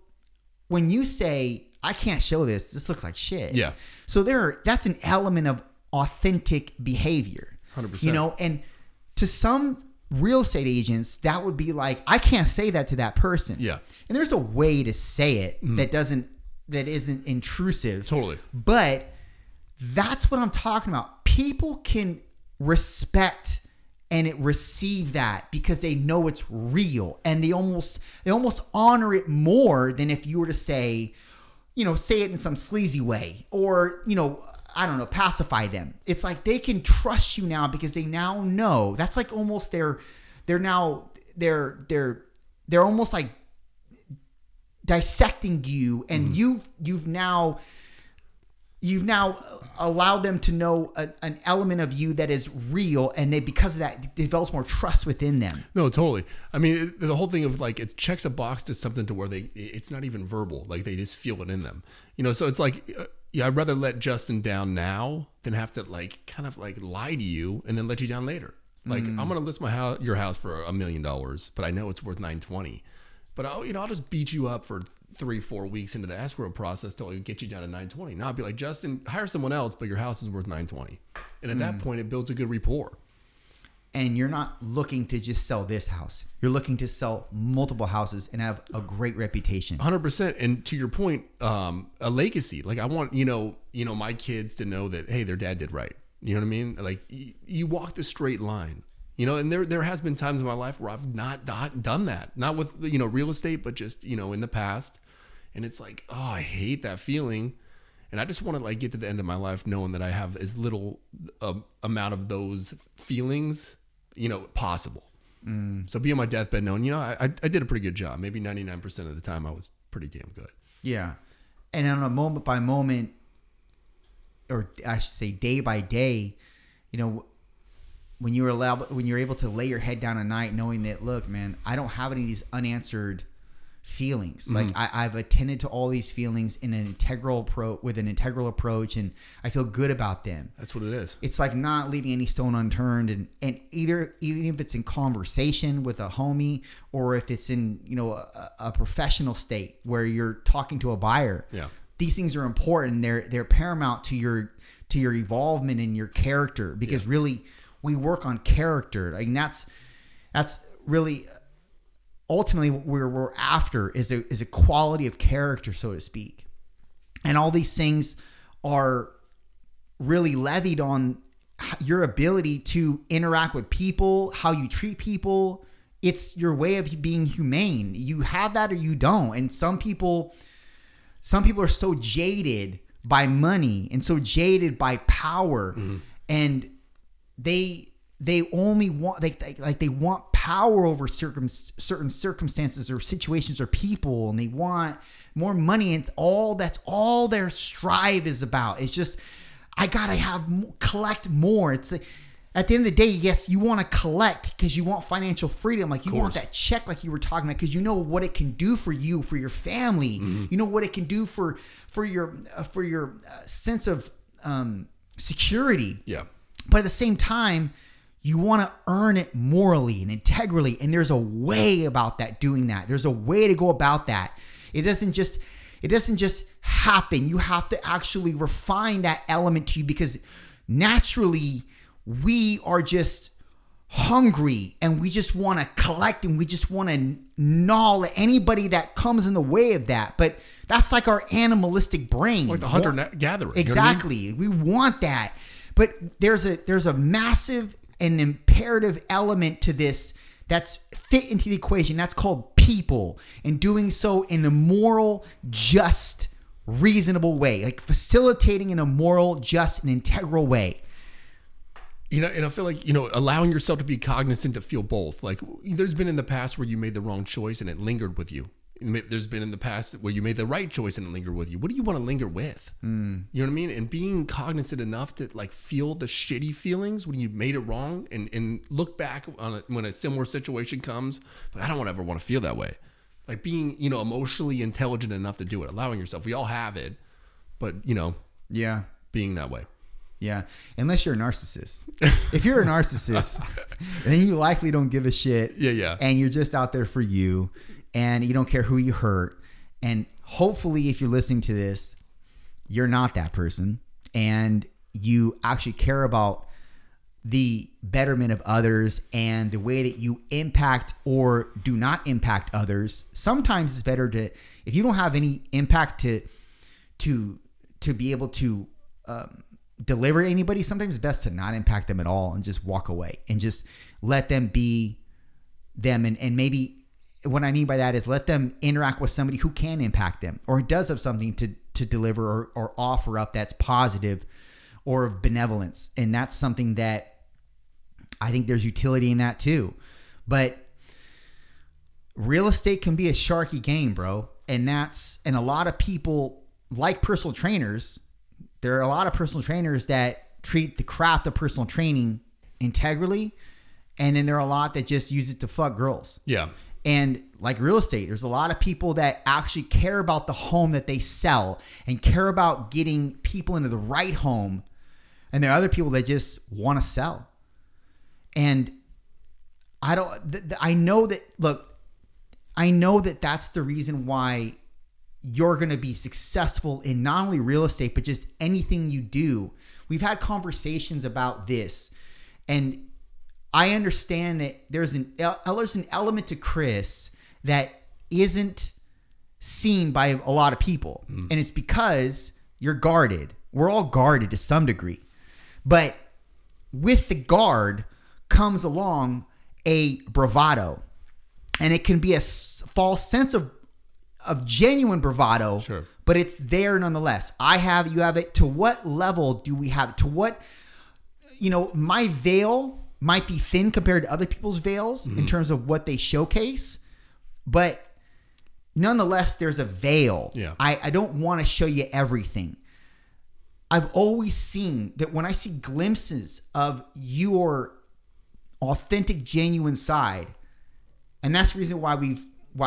when you say, I can't show this looks like shit. Yeah. So that's an element of authentic behavior. 100%. And to some real estate agents, that would be like, I can't say that to that person. Yeah. And there's a way to say it that isn't intrusive. Totally. But that's what I'm talking about. People can respect and receive that because they know it's real, and they almost honor it more than if you were to say, say it in some sleazy way, or, I don't know, pacify them. It's like they can trust you now because they now know. That's like almost they're almost like dissecting you, and you've now allowed them to know an element of you that is real, and because of that develops more trust within them. No, totally. I mean, the whole thing of like, it checks a box to something to where it's not even verbal, like they just feel it in them. So it's like yeah, I'd rather let Justin down now than have to like kind of like lie to you and then let you down later. Like I'm gonna list my house, your house for $1 million, but I know it's worth $920. But I'll, you know, I'll just beat you up for 3-4 weeks into the escrow process till I get you down to $920. Now I'd be like, Justin, hire someone else, but your house is worth $920. And at that point, it builds a good rapport. And you're not looking to just sell this house. You're looking to sell multiple houses and have a great reputation. 100%. And to your point, a legacy. Like I want, you know, my kids to know that, hey, their dad did right. You know what I mean? Like you walk the straight line. You know, and there has been times in my life where I've not done that. Not with, you know, real estate, but just, you know, in the past. And it's like, oh, I hate that feeling. And I just want to like get to the end of my life knowing that I have as little amount of those feelings, you know, possible. So be on my deathbed knowing, you know, I did a pretty good job. Maybe 99% of the time I was pretty damn good. Yeah. And on a moment by moment, or I should say day by day, you know, when you're able to lay your head down at night knowing that, look, man, I don't have any of these unanswered feelings. Like I've attended to all these feelings with an integral approach, and I feel good about them. That's what it is. It's like not leaving any stone unturned, and even if it's in conversation with a homie, or if it's in, you know, a professional state where you're talking to a buyer. Yeah. These things are important. They're paramount to your evolvement and your character, because really we work on character. I mean, that's really ultimately where we're after is a quality of character, so to speak. And all these things are really levied on your ability to interact with people, how you treat people. It's your way of being humane. You have that or you don't. And some people are so jaded by money and so jaded by power, and they only want they want power over certain circumstances or situations or people, and they want more money, and that's all their strive is about. It's just, I gotta collect more. It's like, at the end of the day, yes, you want to collect because you want financial freedom. Like you want that check, like you were talking about, because you know what it can do for you, for your family. You know what it can do for your sense of security. Yeah. But at the same time, you want to earn it morally and integrally. And there's a way about that, doing that. There's a way to go about that. It doesn't just happen. You have to actually refine that element to you, because naturally we are just hungry and we just want to collect and we just want to gnaw at anybody that comes in the way of that. But that's like our animalistic brain. Like the hunter-gatherer. Exactly. You know what I mean? We want that. But there's a massive and imperative element to this that's fit into the equation. That's called people, and doing so in a moral, just, reasonable way, like facilitating in a moral, just, and integral way. You know, and I feel like, you know, allowing yourself to be cognizant to feel both. Like there's been in the past where you made the wrong choice and it lingered with you. There's been in the past where you made the right choice and it lingered with you. What do you want to linger with? You know what I mean? And being cognizant enough to like feel the shitty feelings when you made it wrong, and look back on it when a similar situation comes. But I don't ever want to feel that way. Like being, you know, emotionally intelligent enough to do it, allowing yourself. We all have it, but you know, yeah, being that way. Yeah, unless you're a narcissist. If you're a narcissist, then you likely don't give a shit. Yeah. And you're just out there for you. And you don't care who you hurt. And hopefully, if you're listening to this, you're not that person. And you actually care about the betterment of others and the way that you impact or do not impact others. Sometimes it's better to, if you don't have any impact to be able to deliver to anybody, sometimes it's best to not impact them at all and just walk away and just let them be them. And maybe... what I mean by that is let them interact with somebody who can impact them or does have something to deliver or offer up that's positive or of benevolence. And that's something that I think there's utility in that too. But real estate can be a sharky game, bro. And a lot of people, like personal trainers, there are a lot of personal trainers that treat the craft of personal training integrally. And then there are a lot that just use it to fuck girls. Yeah. And like real estate, there's a lot of people that actually care about the home that they sell and care about getting people into the right home. And there are other people that just want to sell. And I know that, look, I know that that's the reason why you're going to be successful in not only real estate, but just anything you do. We've had conversations about this, and I understand that there's an element to Chris that isn't seen by a lot of people. Mm. And it's because you're guarded. We're all guarded to some degree, but with the guard comes along a bravado, and it can be a false sense of genuine bravado, sure, but it's there nonetheless. You have it. To what level do we have? To what, my veil might be thin compared to other people's veils, mm-hmm, in terms of what they showcase, but nonetheless, there's a veil. Yeah. I don't want to show you everything. I've always seen that when I see glimpses of your authentic, genuine side, and that's the reason why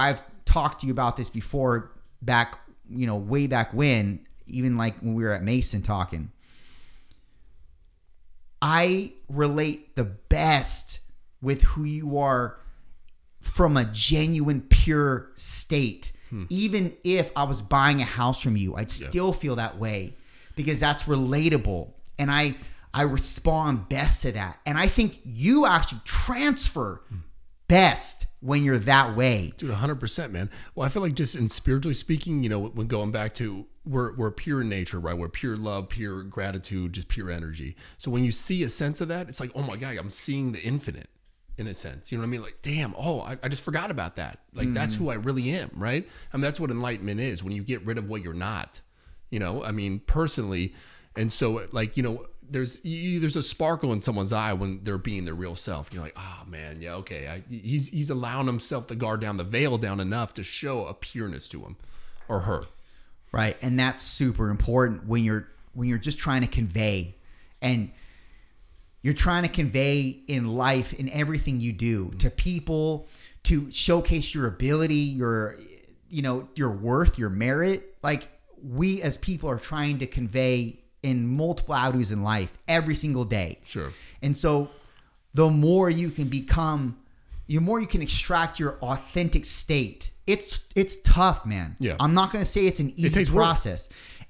I've talked to you about this before, back, way back when, even like when we were at Mason talking. I relate the best with who you are from a genuine, pure state. Hmm. Even if I was buying a house from you, I'd still feel that way, because that's relatable. And I respond best to that. And I think you actually transfer best when you're that way. Dude, 100%, man. Well, I feel like just in spiritually speaking, when going back to, we're pure in nature, right? We're pure love, pure gratitude, just pure energy. So when you see a sense of that, it's like, oh my God, I'm seeing the infinite in a sense. You know what I mean? Like, damn, I just forgot about that. Like, that's who I really am, right? I mean, that's what enlightenment is, when you get rid of what you're not, personally. And so like, there's a sparkle in someone's eye when they're being their real self. You're like, oh man, yeah, okay. He's allowing himself to guard down the veil down enough to show a pureness to him or her. Right. And that's super important when you're just trying to convey, and you're trying to convey in life, in everything you do, to people, to showcase your ability, your worth, your merit. Like, we as people are trying to convey in multiple avenues in life every single day. Sure. And so the more you can become, the more you can extract your authentic state. It's tough, man. Yeah. I'm not going to say it's an easy process.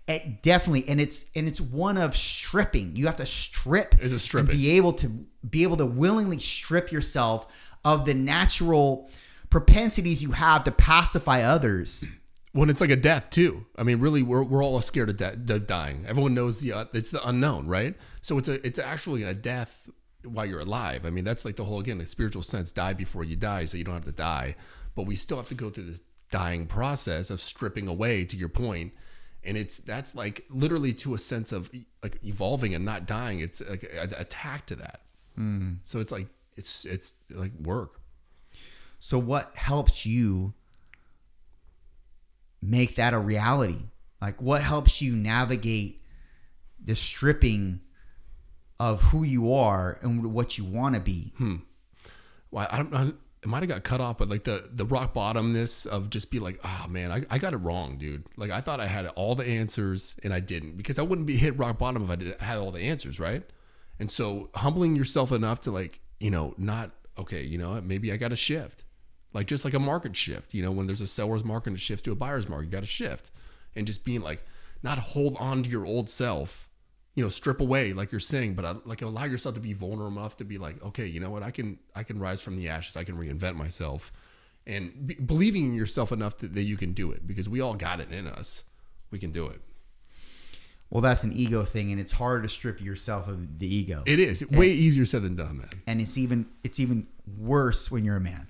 It definitely. And it's one of stripping. You have to strip. It's a stripping. And be able to willingly strip yourself of the natural propensities you have to pacify others. When it's like a death too. I mean, really, we're all scared of dying. Everyone knows it's the unknown, right? So it's actually a death while you're alive. I mean, that's like the whole, again, the spiritual sense, die before you die, so you don't have to die. But we still have to go through this dying process of stripping away, to your point. And that's like literally to a sense of like evolving and not dying. It's like a tack to that. Mm. So it's like, it's like work. So what helps you make that a reality? Like, what helps you navigate the stripping of who you are and what you want to be? Well, I don't know, it might have got cut off, but like the rock bottomness of just be like, oh man, I got it wrong, dude. Like, I thought I had all the answers and I didn't, because I wouldn't be hit rock bottom if I had all the answers, right? And so humbling yourself enough to like, not, okay, maybe I got to shift. Like, just like a market shift, when there's a seller's market and a shift to a buyer's market, you got to shift. And just being like, not hold on to your old self, strip away, like you're saying, but like allow yourself to be vulnerable enough to be like, okay, you know what? I can rise from the ashes. I can reinvent myself, and believing in yourself enough that you can do it, because we all got it in us. We can do it. Well, that's an ego thing, and it's hard to strip yourself of the ego. It is. It's way easier said than done, man. And it's even worse when you're a man.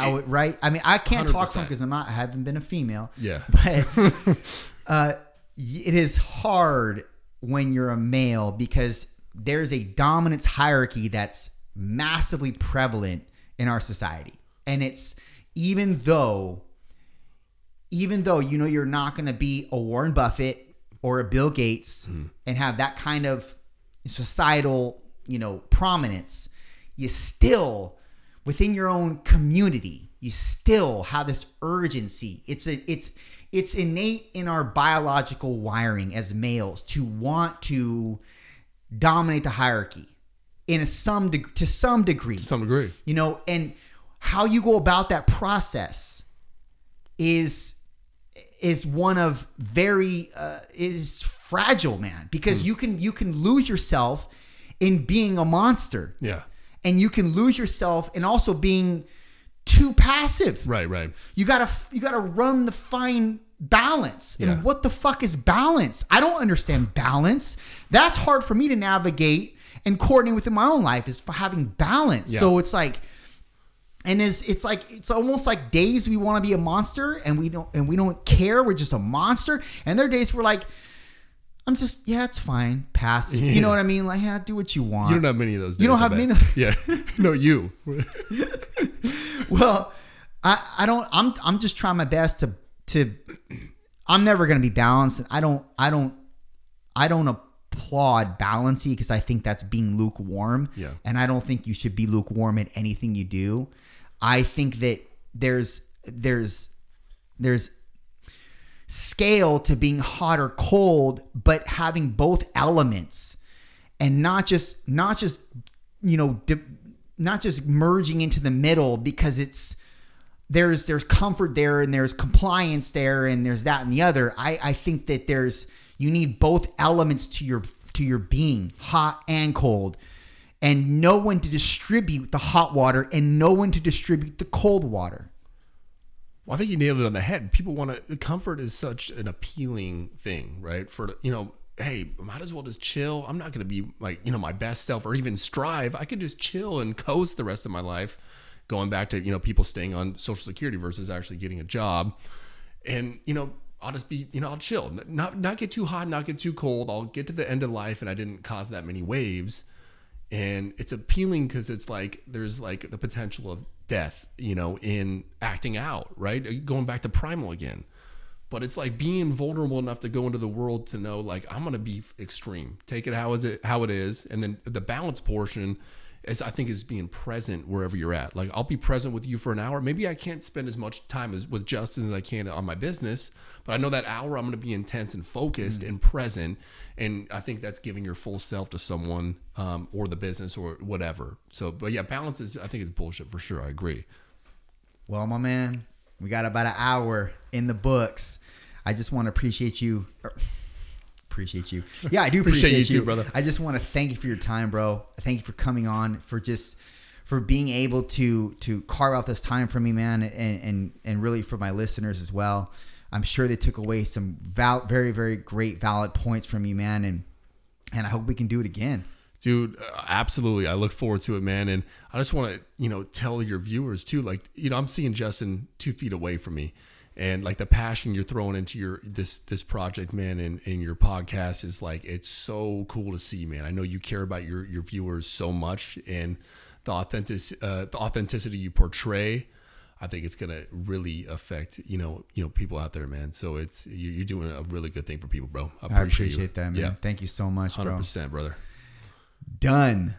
Right? I mean, I can't 100%. Talk to them because I haven't been a female. Yeah. But it is hard when you're a male, because there's a dominance hierarchy that's massively prevalent in our society. And it's, even though you're not going to be a Warren Buffett or a Bill Gates and have that kind of societal, prominence, you still, within your own community, you still have this urgency. It's innate in our biological wiring as males to want to dominate the hierarchy to some degree. You know, and how you go about that process is one of very fragile, man, because you can lose yourself in being a monster. Yeah. And you can lose yourself in also being too passive. Right. You gotta run the fine balance. Yeah. And what the fuck is balance? I don't understand balance. That's hard for me to navigate and coordinate within my own life, is for having balance. Yeah. So it's like, and it's almost like days we want to be a monster and we don't care. We're just a monster. And there are days we're like, I'm just, yeah, it's fine. Passive. Yeah. You know what I mean? Like, yeah, do what you want. You don't have many of those days. You don't have many. Yeah. No, you. Well, I don't, I'm just trying my best to I'm never going to be balanced. And I don't applaud balancey, because I think that's being lukewarm. Yeah. And I don't think you should be lukewarm in anything you do. I think that there's scale to being hot or cold, but having both elements and not just you know, not just merging into the middle, because it's there's comfort there and there's compliance there and there's that and the other. I think that you need both elements to your being, hot and cold, and no one to distribute the hot water and no one to distribute the cold water. Well, I think you nailed it on the head. People want to, comfort is such an appealing thing, right? For, you know, hey, might as well just chill. I'm not going to be like, you know, my best self or even strive. I could just chill and coast the rest of my life, going back to, you know, people staying on Social Security versus actually getting a job. And, you know, I'll just be, you know, I'll chill, not get too hot, not get too cold. I'll get to the end of life and I didn't cause that many waves. And it's appealing because it's like, there's like the potential of death, you know, in acting out, right? Going back to primal again. But it's like being vulnerable enough to go into the world to know, like, I'm gonna be extreme. Take it how it is, and then the balance portion is, I think, is being present wherever you're at. Like, I'll be present with you for an hour. Maybe I can't spend as much time with Justin as I can on my business, but I know that hour I'm gonna be intense and focused and present. And I think that's giving your full self to someone or the business or whatever. So, but yeah, balance is, I think, it's bullshit for sure. I agree. Well, my man, we got about an hour in the books. I just want to appreciate you. Yeah, I do appreciate you, too, brother. I just want to thank you for your time, bro. Thank you for coming on, for being able to carve out this time for me, man, and really for my listeners as well. I'm sure they took away some very, very great valid points from you, man. And I hope we can do it again. Dude, absolutely. I look forward to it, man. And I just want to, you know, tell your viewers too, like, you know, I'm seeing Justin 2 feet away from me. And like the passion you're throwing into your this project, man, and your podcast is like, it's so cool to see, man. I know you care about your viewers so much, and the authenticity you portray, I think it's gonna really affect you know people out there, man. So it's you're doing a really good thing for people, bro. I appreciate that, man. Yeah. Thank you so much, 100%, brother. Done.